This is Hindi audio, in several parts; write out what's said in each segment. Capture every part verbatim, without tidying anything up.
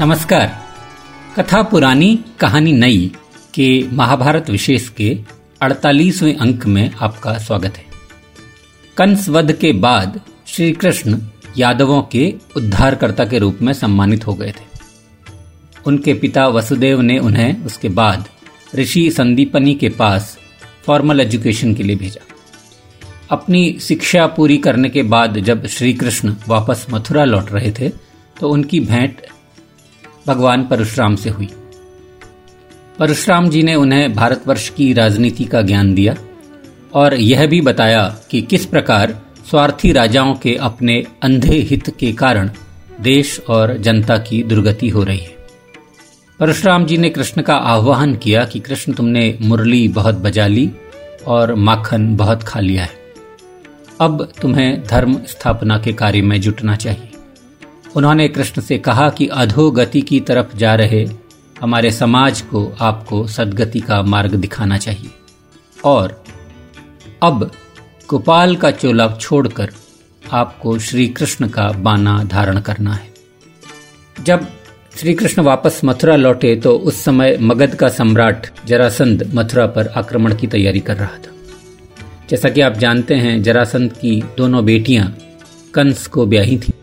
नमस्कार। कथा पुरानी कहानी नई के महाभारत विशेष के अड़तालीसवें अंक में आपका स्वागत है। कंस वध के बाद श्री कृष्ण यादवों के उद्धारकर्ता के रूप में सम्मानित हो गए थे। उनके पिता वसुदेव ने उन्हें उसके बाद ऋषि संदीपनी के पास फॉर्मल एजुकेशन के लिए भेजा। अपनी शिक्षा पूरी करने के बाद जब श्री कृष्ण वापस मथुरा लौट रहे थे तो उनकी भेंट भगवान परशुराम से हुई। परशुराम जी ने उन्हें भारतवर्ष की राजनीति का ज्ञान दिया और यह भी बताया कि किस प्रकार स्वार्थी राजाओं के अपने अंधे हित के कारण देश और जनता की दुर्गति हो रही है। परशुराम जी ने कृष्ण का आह्वान किया कि कृष्ण तुमने मुरली बहुत बजा ली और माखन बहुत खा लिया है, अब तुम्हें धर्म स्थापना के कार्य में जुटना चाहिए। उन्होंने कृष्ण से कहा कि अधोगति की तरफ जा रहे हमारे समाज को आपको सद्गति का मार्ग दिखाना चाहिए और अब गोपाल का चोला छोड़कर आपको श्री कृष्ण का बाना धारण करना है। जब श्री कृष्ण वापस मथुरा लौटे तो उस समय मगध का सम्राट जरासंध मथुरा पर आक्रमण की तैयारी कर रहा था। जैसा कि आप जानते हैं, जरासंध की दोनों बेटियां कंस को ब्याही थीं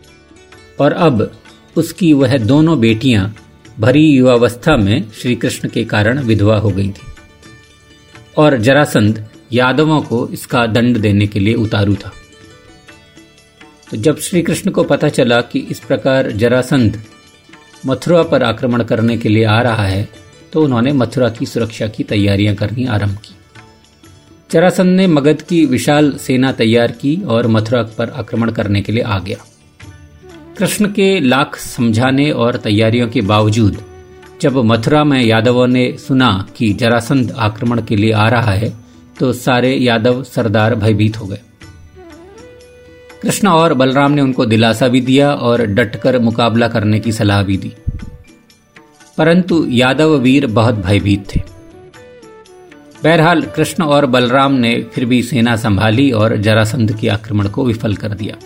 और अब उसकी वह दोनों बेटियां भरी युवावस्था में श्री कृष्ण के कारण विधवा हो गई थीं और जरासंध यादवों को इसका दंड देने के लिए उतारू था। तो जब श्री कृष्ण को पता चला कि इस प्रकार जरासंध मथुरा पर आक्रमण करने के लिए आ रहा है तो उन्होंने मथुरा की सुरक्षा की तैयारियां करनी आरंभ की। जरासंध ने मगध की विशाल सेना तैयार की और मथुरा पर आक्रमण करने के लिए आ गया। कृष्ण के लाख समझाने और तैयारियों के बावजूद जब मथुरा में यादवों ने सुना कि जरासंध आक्रमण के लिए आ रहा है तो सारे यादव सरदार भयभीत हो गए। कृष्ण और बलराम ने उनको दिलासा भी दिया और डटकर मुकाबला करने की सलाह भी दी, परंतु यादव वीर बहुत भयभीत थे। बहरहाल कृष्ण और बलराम ने फिर भी सेना संभाली और जरासंध के आक्रमण को विफल कर दिया।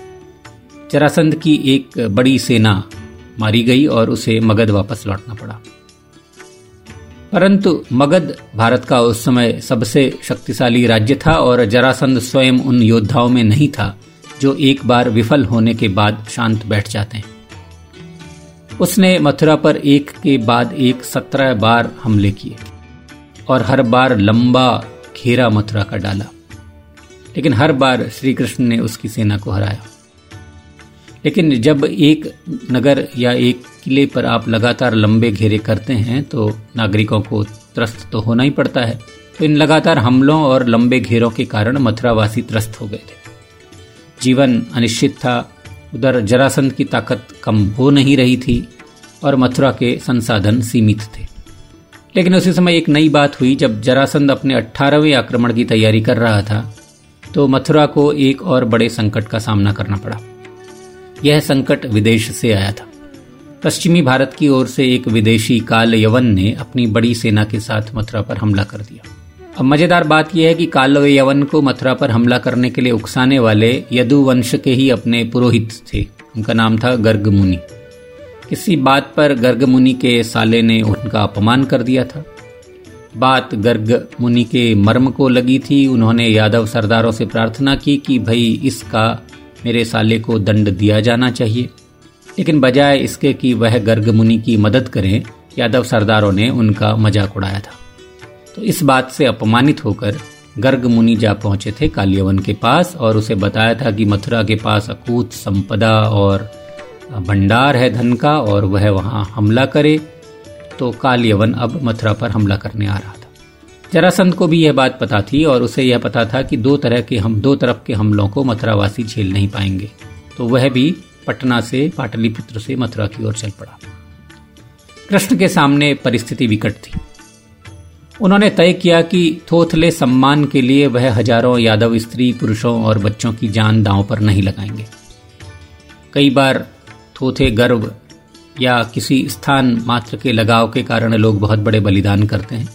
जरासंध की एक बड़ी सेना मारी गई और उसे मगध वापस लौटना पड़ा, परंतु मगध भारत का उस समय सबसे शक्तिशाली राज्य था और जरासंध स्वयं उन योद्धाओं में नहीं था जो एक बार विफल होने के बाद शांत बैठ जाते हैं। उसने मथुरा पर एक के बाद एक सत्रह बार हमले किए और हर बार लंबा घेरा मथुरा का डाला, लेकिन हर बार श्री कृष्ण ने उसकी सेना को हराया। लेकिन जब एक नगर या एक किले पर आप लगातार लंबे घेरे करते हैं तो नागरिकों को त्रस्त तो होना ही पड़ता है। तो इन लगातार हमलों और लंबे घेरों के कारण मथुरावासी त्रस्त हो गए थे। जीवन अनिश्चित था, उधर जरासंध की ताकत कम हो नहीं रही थी और मथुरा के संसाधन सीमित थे। लेकिन उसी समय एक नई बात हुई। जब जरासंध अपने अट्ठारहवें आक्रमण की तैयारी कर रहा था तो मथुरा को एक और बड़े संकट का सामना करना पड़ा। यह संकट विदेश से आया था। पश्चिमी भारत की ओर से एक विदेशी कालयवन ने अपनी बड़ी सेना के साथ मथुरा पर हमला कर दिया। अब मजेदार बात यह है कि कालयवन को मथुरा पर हमला करने के लिए उकसाने वाले यदुवंश के ही अपने पुरोहित थे। उनका नाम था गर्ग मुनि। किसी बात पर गर्ग मुनि के साले ने उनका अपमान कर दिया था। बात गर्ग मुनि के मर्म को लगी थी। उन्होंने यादव सरदारों से प्रार्थना की कि भाई इसका मेरे साले को दंड दिया जाना चाहिए, लेकिन बजाय इसके कि वह गर्ग मुनि की मदद करें, यादव सरदारों ने उनका मजाक उड़ाया था। तो इस बात से अपमानित होकर गर्ग मुनि जा पहुंचे थे कालयवन के पास और उसे बताया था कि मथुरा के पास अकूत संपदा और भंडार है धन का और वह वहां हमला करे। तो कालयवन अब मथुरा पर हमला करने आ रहा था। जरासंध को भी यह बात पता थी और उसे यह पता था कि दो तरह के हम दो तरफ के हमलों को मथुरावासी झेल नहीं पाएंगे। तो वह भी पटना से पाटलिपुत्र से मथुरा की ओर चल पड़ा। कृष्ण के सामने परिस्थिति विकट थी। उन्होंने तय किया कि थोथले सम्मान के लिए वह हजारों यादव स्त्री पुरुषों और बच्चों की जान दांव पर नहीं लगाएंगे। कई बार थोथे गर्व या किसी स्थान मात्र के लगाव के कारण लोग बहुत बड़े बलिदान करते हैं,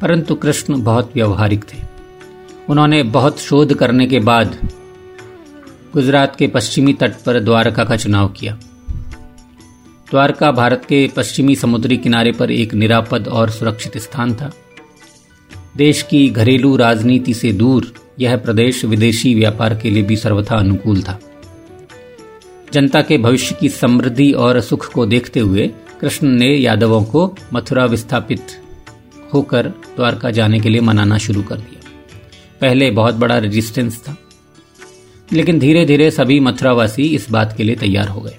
परंतु कृष्ण बहुत व्यवहारिक थे। उन्होंने बहुत शोध करने के बाद गुजरात के पश्चिमी तट पर द्वारका का चुनाव किया। द्वारका भारत के पश्चिमी समुद्री किनारे पर एक निरापद और सुरक्षित स्थान था। देश की घरेलू राजनीति से दूर यह प्रदेश विदेशी व्यापार के लिए भी सर्वथा अनुकूल था। जनता के भविष्य की समृद्धि और सुख को देखते हुए कृष्ण ने यादवों को मथुरा विस्थापित होकर द्वारका जाने के लिए मनाना शुरू कर दिया। पहले बहुत बड़ा रेजिस्टेंस था, लेकिन धीरे धीरे सभी मथुरावासी इस बात के लिए तैयार हो गए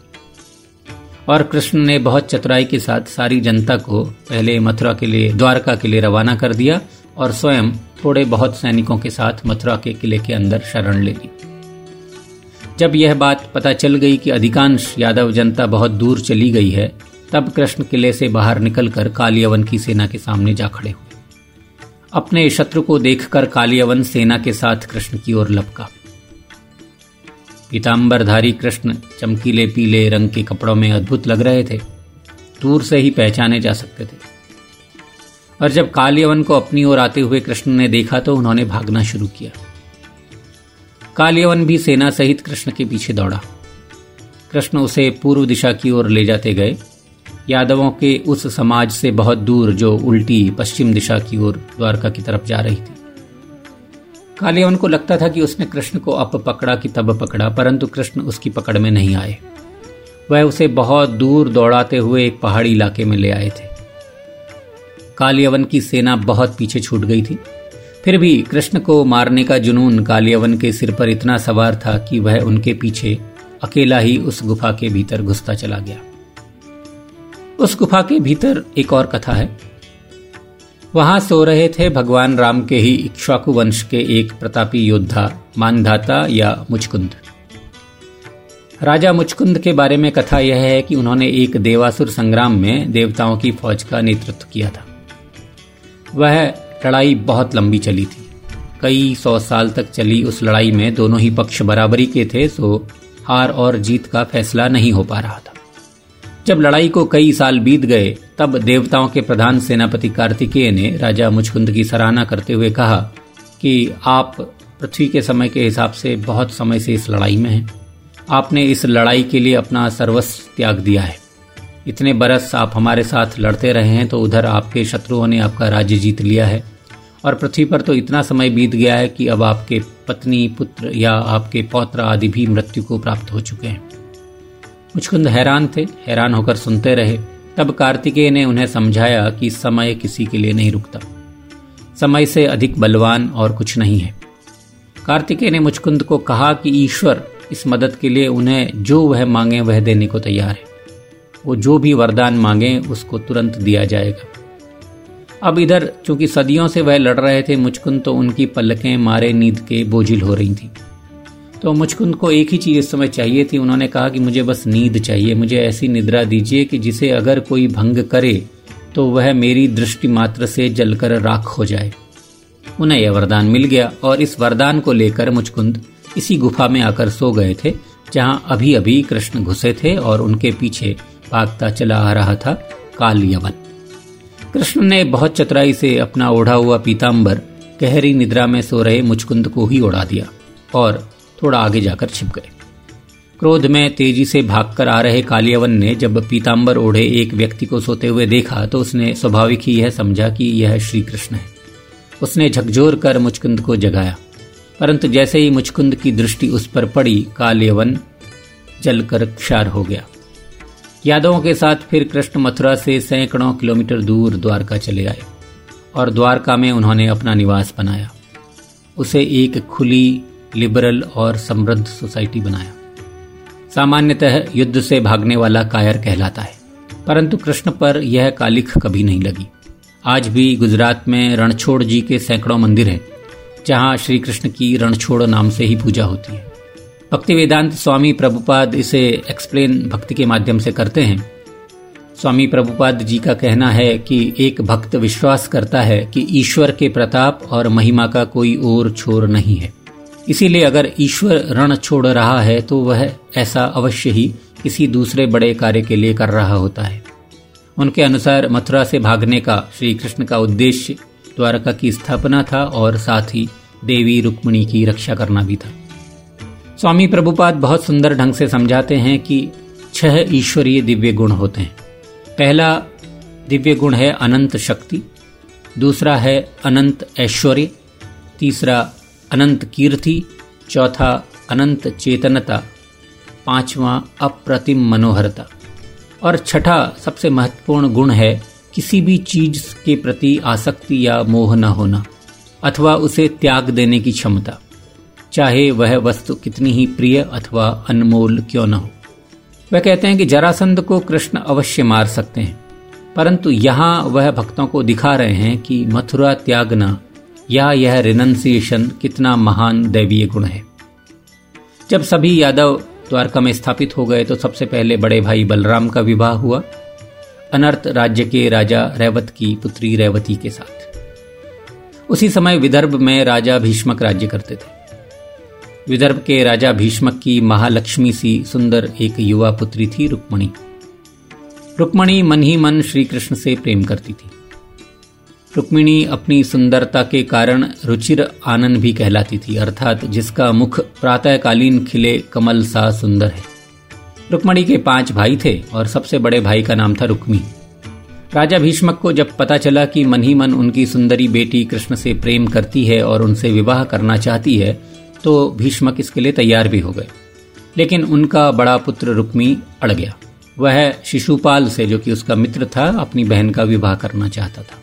और कृष्ण ने बहुत चतुराई के साथ सारी जनता को पहले मथुरा के लिए द्वारका के लिए रवाना कर दिया और स्वयं थोड़े बहुत सैनिकों के साथ मथुरा के किले के अंदर शरण ले ली। जब यह बात पता चल गई कि अधिकांश यादव जनता बहुत दूर चली गई है, तब कृष्ण किले से बाहर निकलकर कालयवन की सेना के सामने जा खड़े हुए। अपने शत्रु को देखकर कालयवन सेना के साथ कृष्ण की ओर लपका। पीताम्बरधारी कृष्ण चमकीले पीले रंग के कपड़ों में अद्भुत लग रहे थे, दूर से ही पहचाने जा सकते थे। और जब कालयवन को अपनी ओर आते हुए कृष्ण ने देखा तो उन्होंने भागना शुरू किया। कालयवन भी सेना सहित कृष्ण के पीछे दौड़ा। कृष्ण उसे पूर्व दिशा की ओर ले जाते गए, यादवों के उस समाज से बहुत दूर जो उल्टी पश्चिम दिशा की ओर द्वारका की तरफ जा रही थी। कालयवन को लगता था कि उसने कृष्ण को अप पकड़ा कि तब पकड़ा, परंतु कृष्ण उसकी पकड़ में नहीं आए। वह उसे बहुत दूर दौड़ाते हुए एक पहाड़ी इलाके में ले आए थे। कालयवन की सेना बहुत पीछे छूट गई थी, फिर भी कृष्ण को मारने का जुनून कालयवन के सिर पर इतना सवार था कि वह उनके पीछे अकेला ही उस गुफा के भीतर घुसता चला गया। उस गुफा के भीतर एक और कथा है। वहां सो रहे थे भगवान राम के ही इक्ष्वाकु वंश के एक प्रतापी योद्धा मानधाता या मुचकुंद। राजा मुचकुंद के बारे में कथा यह है कि उन्होंने एक देवासुर संग्राम में देवताओं की फौज का नेतृत्व किया था। वह लड़ाई बहुत लंबी चली थी, कई सौ साल तक चली। उस लड़ाई में दोनों ही पक्ष बराबरी के थे, सो हार और जीत का फैसला नहीं हो पा रहा था। जब लड़ाई को कई साल बीत गए, तब देवताओं के प्रधान सेनापति कार्तिकेय ने राजा मुचकुंद की सराहना करते हुए कहा कि आप पृथ्वी के समय के हिसाब से बहुत समय से इस लड़ाई में हैं। आपने इस लड़ाई के लिए अपना सर्वस्व त्याग दिया है। इतने बरस आप हमारे साथ लड़ते रहे हैं, तो उधर आपके शत्रुओं ने आपका राज्य जीत लिया है और पृथ्वी पर तो इतना समय बीत गया है कि अब आपके पत्नी, पुत्र या आपके पौत्र आदि भी मृत्यु को प्राप्त हो चुके हैं। मुचकुंद हैरान थे, हैरान होकर सुनते रहे। तब कार्तिकेय ने उन्हें समझाया कि समय किसी के लिए नहीं रुकता, समय से अधिक बलवान और कुछ नहीं है। कार्तिकेय ने मुचकुंद को कहा कि ईश्वर इस मदद के लिए उन्हें जो वह मांगे वह देने को तैयार है। वो जो भी वरदान मांगे उसको तुरंत दिया जाएगा। अब इधर चूंकि सदियों से वह लड़ रहे थे मुचकुंद, तो उनकी पलकें मारे नींद के बोझिल हो रही थीं। तो मुचकुंद को एक ही चीज़ इस समय चाहिए थी। उन्होंने कहा कि मुझे बस नींद चाहिए, मुझे ऐसी निद्रा दीजिए कि जिसे अगर कोई भंग करे तो वह मेरी दृष्टि मात्र से जलकर राख हो जाए। उन्हें यह वरदान मिल गया और इस वरदान को लेकर मुचकुंद इसी गुफा में आकर सो गए थे, जहां अभी अभी कृष्ण घुसे थे और उनके पीछे भागता चला आ रहा था कालयवन। कृष्ण ने बहुत चतुराई से अपना ओढ़ा हुआ पीताम्बर गहरी निद्रा में सो रहे मुचकुंद को ही ओढ़ा दिया और थोड़ा आगे जाकर छिप गए। क्रोध में तेजी से भागकर आ रहे कालयवन ने जब पीताम्बर ओढ़े एक व्यक्ति को सोते हुए देखा, तो उसने स्वाभाविक ही यह समझा कि यह श्री कृष्ण है। उसने झकझोर कर मुचकुंद को जगाया, परंतु जैसे ही मुचकुंद की दृष्टि उस पर पड़ी, कालयवन जलकर क्षार हो गया। यादवों के साथ फिर कृष्ण मथुरा से सैकड़ों किलोमीटर दूर द्वारका चले आए और द्वारका में उन्होंने अपना निवास बनाया। उसे एक खुली, लिबरल और समृद्ध सोसाइटी बनाया। सामान्यतः युद्ध से भागने वाला कायर कहलाता है, परंतु कृष्ण पर यह कालिख कभी नहीं लगी। आज भी गुजरात में रणछोड़ जी के सैकड़ों मंदिर हैं, जहां श्री कृष्ण की रणछोड़ नाम से ही पूजा होती है। भक्ति वेदांत स्वामी प्रभुपाद इसे एक्सप्लेन भक्ति के माध्यम से करते हैं। स्वामी प्रभुपाद जी का कहना है कि एक भक्त विश्वास करता है कि ईश्वर के प्रताप और महिमा का कोई और छोर नहीं है, इसीलिए अगर ईश्वर रण छोड़ रहा है तो वह ऐसा अवश्य ही किसी दूसरे बड़े कार्य के लिए कर रहा होता है। उनके अनुसार मथुरा से भागने का श्री कृष्ण का उद्देश्य द्वारका की स्थापना था और साथ ही देवी रुक्मिणी की रक्षा करना भी था। स्वामी प्रभुपाद बहुत सुंदर ढंग से समझाते हैं कि छह ईश्वरीय दिव्य गुण होते हैं। पहला दिव्य गुण है अनंत शक्ति, दूसरा है अनंत ऐश्वर्य, तीसरा अनंत कीर्ति, चौथा अनंत चेतनता, पांचवा अप्रतिम मनोहरता और छठा सबसे महत्वपूर्ण गुण है किसी भी चीज के प्रति आसक्ति या मोह न होना अथवा उसे त्याग देने की क्षमता, चाहे वह वस्तु कितनी ही प्रिय अथवा अनमोल क्यों न हो। वह कहते हैं कि जरासंध को कृष्ण अवश्य मार सकते हैं, परंतु यहाँ वह भक्तों को दिखा रहे हैं कि मथुरा त्यागना या यह रिनंसिएशन कितना महान दैवीय गुण है। जब सभी यादव द्वारका में स्थापित हो गए तो सबसे पहले बड़े भाई बलराम का विवाह हुआ अनर्थ राज्य के राजा रैवत की पुत्री रैवती के साथ। उसी समय विदर्भ में राजा भीष्मक राज्य करते थे। विदर्भ के राजा भीष्मक की महालक्ष्मी सी सुंदर एक युवा पुत्री थी रुक्मिणी। रुक्मिणी मन ही मन श्री कृष्ण से प्रेम करती थी। रुक्मिणी अपनी सुंदरता के कारण रुचिर आनन भी कहलाती थी, अर्थात जिसका मुख प्रातःकालीन खिले कमल सा सुंदर है। रुक्मिणी के पांच भाई थे और सबसे बड़े भाई का नाम था रुक्मी। राजा भीष्मक को जब पता चला कि मन ही मन उनकी सुंदरी बेटी कृष्ण से प्रेम करती है और उनसे विवाह करना चाहती है तो भीष्मक इसके लिए तैयार भी हो गए, लेकिन उनका बड़ा पुत्र रुक्मी अड़ गया। वह शिशुपाल से, जो कि उसका मित्र था, अपनी बहन का विवाह करना चाहता था।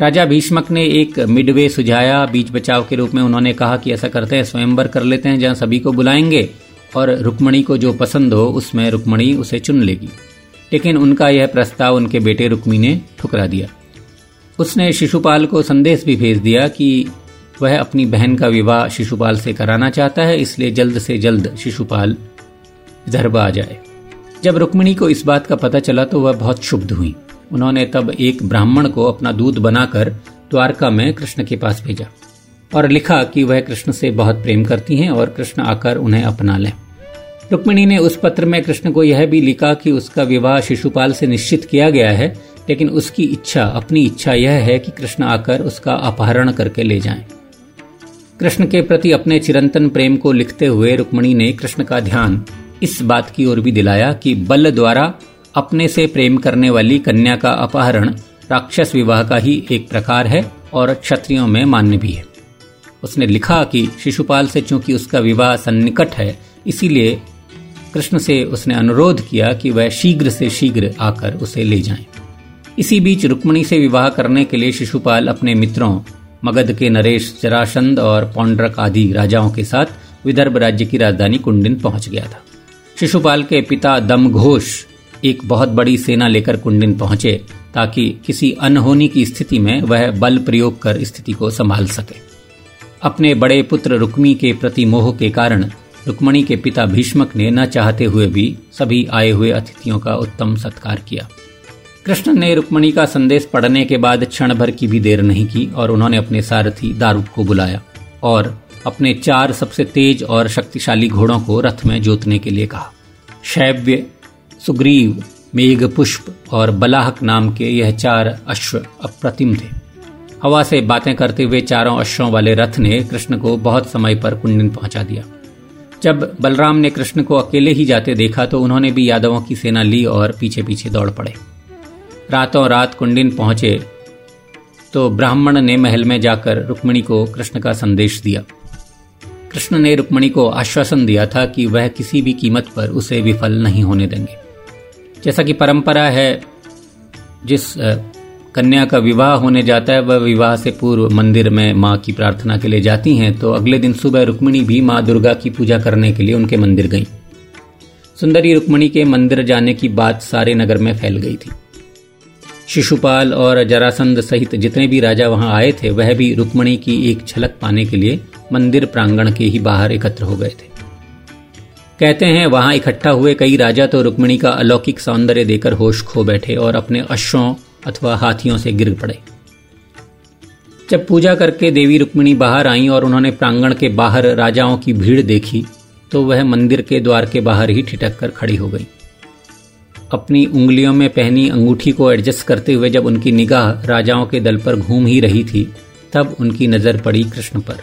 राजा भीष्मक ने एक मिडवे सुझाया बीच बचाव के रूप में। उन्होंने कहा कि ऐसा करते हैं, स्वयंवर कर लेते हैं जहां सभी को बुलाएंगे और रुक्मिणी को जो पसंद हो उसमें रुक्मिणी उसे चुन लेगी। लेकिन उनका यह प्रस्ताव उनके बेटे रुक्मी ने ठुकरा दिया। उसने शिशुपाल को संदेश भी भेज दिया कि वह अपनी बहन का विवाह शिशुपाल से कराना चाहता है, इसलिए जल्द से जल्द शिशुपाल विदर्भ आ जाए। जब रुक्मिणी को इस बात का पता चला तो वह बहुत क्षुब्ध हुई। उन्होंने तब एक ब्राह्मण को अपना दूध बनाकर द्वारका में कृष्ण के पास भेजा और लिखा कि वह कृष्ण से बहुत प्रेम करती हैं और कृष्ण आकर उन्हें अपना लें। रुक्मिणी ने उस पत्र में कृष्ण को यह भी लिखा कि उसका विवाह शिशुपाल से निश्चित किया गया है, लेकिन उसकी इच्छा, अपनी इच्छा यह है कि कृष्ण आकर उसका अपहरण करके ले जाएं। कृष्ण के प्रति अपने चिरंतन प्रेम को लिखते हुए रुक्मिणी ने कृष्ण का ध्यान इस बात की ओर भी दिलाया कि बल द्वारा अपने से प्रेम करने वाली कन्या का अपहरण राक्षस विवाह का ही एक प्रकार है और क्षत्रियों में मान्य भी है। उसने लिखा कि शिशुपाल से चूंकि उसका विवाह सन्निकट है, इसीलिए कृष्ण से उसने अनुरोध किया कि वह शीघ्र से शीघ्र आकर उसे ले जाएं। इसी बीच रुक्मिणी से विवाह करने के लिए शिशुपाल अपने मित्रों मगध के नरेश, जरासंध और पौंड्रक आदि राजाओं के साथ विदर्भ राज्य की राजधानी कुंडिन पहुंच गया था। शिशुपाल के पिता दमघोष एक बहुत बड़ी सेना लेकर कुंडिन पहुंचे ताकि किसी अनहोनी की स्थिति में वह बल प्रयोग कर स्थिति को संभाल सके। अपने बड़े पुत्र रुक्मी के प्रति मोह के कारण रुक्मिणी के पिता भीष्मक ने न चाहते हुए भी सभी आए हुए अतिथियों का उत्तम सत्कार किया। कृष्ण ने रुक्मिणी का संदेश पढ़ने के बाद क्षण भर की भी देर नहीं की और उन्होंने अपने सारथी दारुक को बुलाया और अपने चार सबसे तेज और शक्तिशाली घोड़ों को रथ में जोतने के लिए कहा। शैव्य, सुग्रीव, मेघपुष्प और बलाहक नाम के यह चार अश्व अप्रतिम थे। हवा से बातें करते हुए चारों अश्वों वाले रथ ने कृष्ण को बहुत समय पर कुंडिन पहुंचा दिया। जब बलराम ने कृष्ण को अकेले ही जाते देखा तो उन्होंने भी यादवों की सेना ली और पीछे पीछे दौड़ पड़े। रातों रात कुंडिन पहुंचे तो ब्राह्मण ने महल में जाकर रुक्मिणी को कृष्ण का संदेश दिया। कृष्ण ने रुक्मिणी को आश्वासन दिया था कि वह किसी भी कीमत पर उसे विफल नहीं होने देंगे। जैसा कि परंपरा है, जिस कन्या का विवाह होने जाता है वह विवाह से पूर्व मंदिर में मां की प्रार्थना के लिए जाती हैं, तो अगले दिन सुबह रुक्मिणी भी मां दुर्गा की पूजा करने के लिए उनके मंदिर गई। सुंदरी रुक्मिणी के मंदिर जाने की बात सारे नगर में फैल गई थी। शिशुपाल और जरासंध सहित जितने भी राजा वहां आए थे वह भी रुक्मिणी की एक झलक पाने के लिए मंदिर प्रांगण के ही बाहर एकत्र हो गए थे। कहते हैं वहां इकट्ठा हुए कई राजा तो रुक्मिणी का अलौकिक सौंदर्य देकर होश खो बैठे और अपने अश्वों अथवा हाथियों से गिर पड़े। जब पूजा करके देवी रुक्मिणी बाहर आईं और उन्होंने प्रांगण के बाहर राजाओं की भीड़ देखी तो वह मंदिर के द्वार के बाहर ही ठिठक कर खड़ी हो गई। अपनी उंगलियों में पहनी अंगूठी को एडजस्ट करते हुए जब उनकी निगाह राजाओं के दल पर घूम ही रही थी तब उनकी नजर पड़ी कृष्ण पर,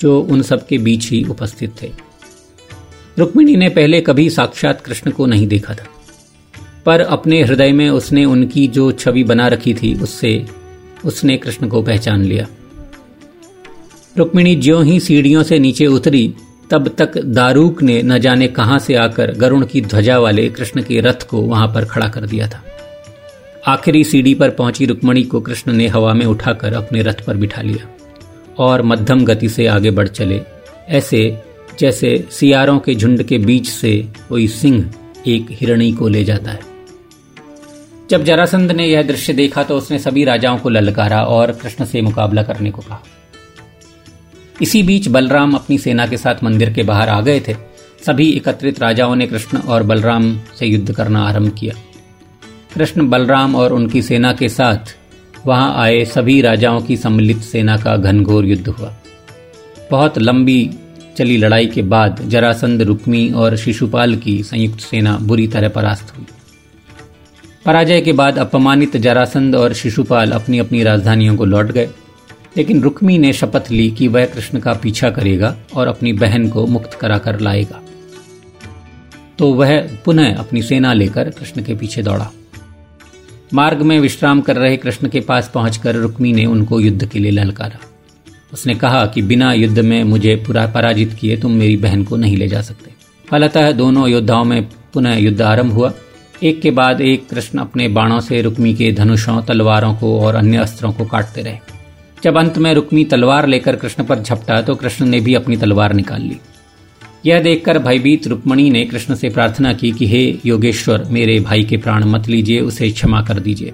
जो उन सबके बीच ही उपस्थित थे। रुक्मिणी ने पहले कभी साक्षात कृष्ण को नहीं देखा था, पर अपने हृदय में उसने उनकी जो छवि बना रखी थी उससे उसने कृष्ण को पहचान लिया। रुक्मिणी ज्यों ही सीढ़ियों से नीचे उतरी तब तक दारुक ने न जाने कहां से आकर गरुण की ध्वजा वाले कृष्ण के रथ को वहां पर खड़ा कर दिया था। आखिरी सीढ़ी पर पहुंची रुक्मिणी को कृष्ण ने हवा में उठाकर अपने रथ पर बिठा लिया और मध्यम गति से आगे बढ़ चले, ऐसे जैसे सियारों के झुंड के बीच से कोई सिंह एक हिरणी को ले जाता है। जब जरासंध ने यह दृश्य देखा तो उसने सभी राजाओं को ललकारा और कृष्ण से मुकाबला करने को कहा। इसी बीच बलराम अपनी सेना के साथ मंदिर के बाहर आ गए थे। सभी एकत्रित राजाओं ने कृष्ण और बलराम से युद्ध करना आरंभ किया। कृष्ण, बलराम और उनकी सेना के साथ वहां आए सभी राजाओं की सम्मिलित सेना का घनघोर युद्ध हुआ। बहुत लंबी चली लड़ाई के बाद जरासंध, रुक्मी और शिशुपाल की संयुक्त सेना बुरी तरह परास्त हुई। पराजय के बाद अपमानित जरासंध और शिशुपाल अपनी अपनी राजधानियों को लौट गए, लेकिन रुक्मी ने शपथ ली कि वह कृष्ण का पीछा करेगा और अपनी बहन को मुक्त कराकर लाएगा, तो वह पुनः अपनी सेना लेकर कृष्ण के पीछे दौड़ा। मार्ग में विश्राम कर रहे कृष्ण के पास पहुंचकर रुक्मी ने उनको युद्ध के लिए ललकारा। उसने कहा कि बिना युद्ध में मुझे पूरा पराजित किए तुम मेरी बहन को नहीं ले जा सकते। फलतः दोनों योद्धाओं में पुनः युद्ध आरंभ हुआ। एक के बाद एक कृष्ण अपने बाणों से रुक्मी के धनुषों, तलवारों को और अन्य अस्त्रों को काटते रहे। जब अंत में रुक्मी तलवार लेकर कृष्ण पर झपटा तो कृष्ण ने भी अपनी तलवार निकाल ली। यह देखकर भयभीत रुक्मिणी ने कृष्ण से प्रार्थना की कि हे योगेश्वर, मेरे भाई के प्राण मत लीजिए, उसे क्षमा कर दीजिए।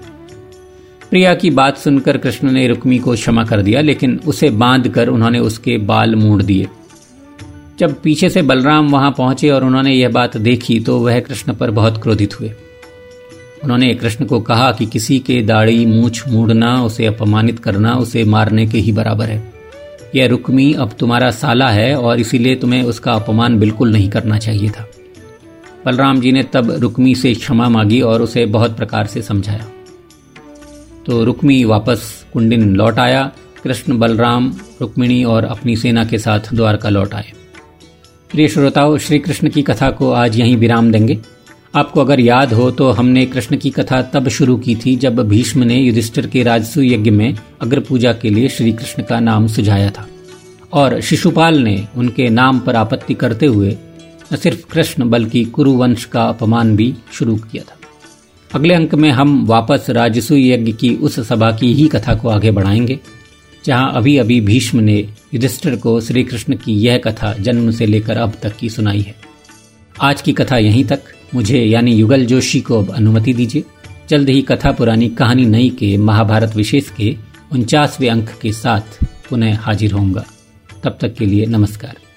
प्रिया की बात सुनकर कृष्ण ने रुक्मी को क्षमा कर दिया, लेकिन उसे बांधकर उन्होंने उसके बाल मूंड दिए। जब पीछे से बलराम वहां पहुंचे और उन्होंने यह बात देखी तो वह कृष्ण पर बहुत क्रोधित हुए। उन्होंने कृष्ण को कहा कि किसी के दाढ़ी मूछ मूंडना, उसे अपमानित करना उसे मारने के ही बराबर है। यह रुक्मी अब तुम्हारा साला है और इसीलिए तुम्हें उसका अपमान बिल्कुल नहीं करना चाहिए था। बलराम जी ने तब रुक्मी से क्षमा मांगी और उसे बहुत प्रकार से समझाया। तो रुक्मी वापस कुंडिन लौट आया। कृष्ण, बलराम, रुक्मिणी और अपनी सेना के साथ द्वारका लौट आए। प्रिय श्रोताओं, श्री कृष्ण की कथा को आज यहीं विराम देंगे। आपको अगर याद हो तो हमने कृष्ण की कथा तब शुरू की थी जब भीष्म ने युधिष्ठिर के राजसूय यज्ञ में अग्र पूजा के लिए श्री कृष्ण का नाम सुझाया था और शिशुपाल ने उनके नाम पर आपत्ति करते हुए न सिर्फ कृष्ण बल्कि कुरुवंश का अपमान भी शुरू किया था। अगले अंक में हम वापस राजसूय यज्ञ की उस सभा की ही कथा को आगे बढ़ाएंगे जहां अभी अभी भीष्म ने युधिष्ठिर को श्री कृष्ण की यह कथा जन्म से लेकर अब तक की सुनाई है। आज की कथा यहीं तक। मुझे यानी युगल जोशी को अब अनुमति दीजिए। जल्द ही कथा पुरानी कहानी नई के महाभारत विशेष के उनचासवें अंक के साथ पुनः हाजिर होऊंगा। तब तक के लिए नमस्कार।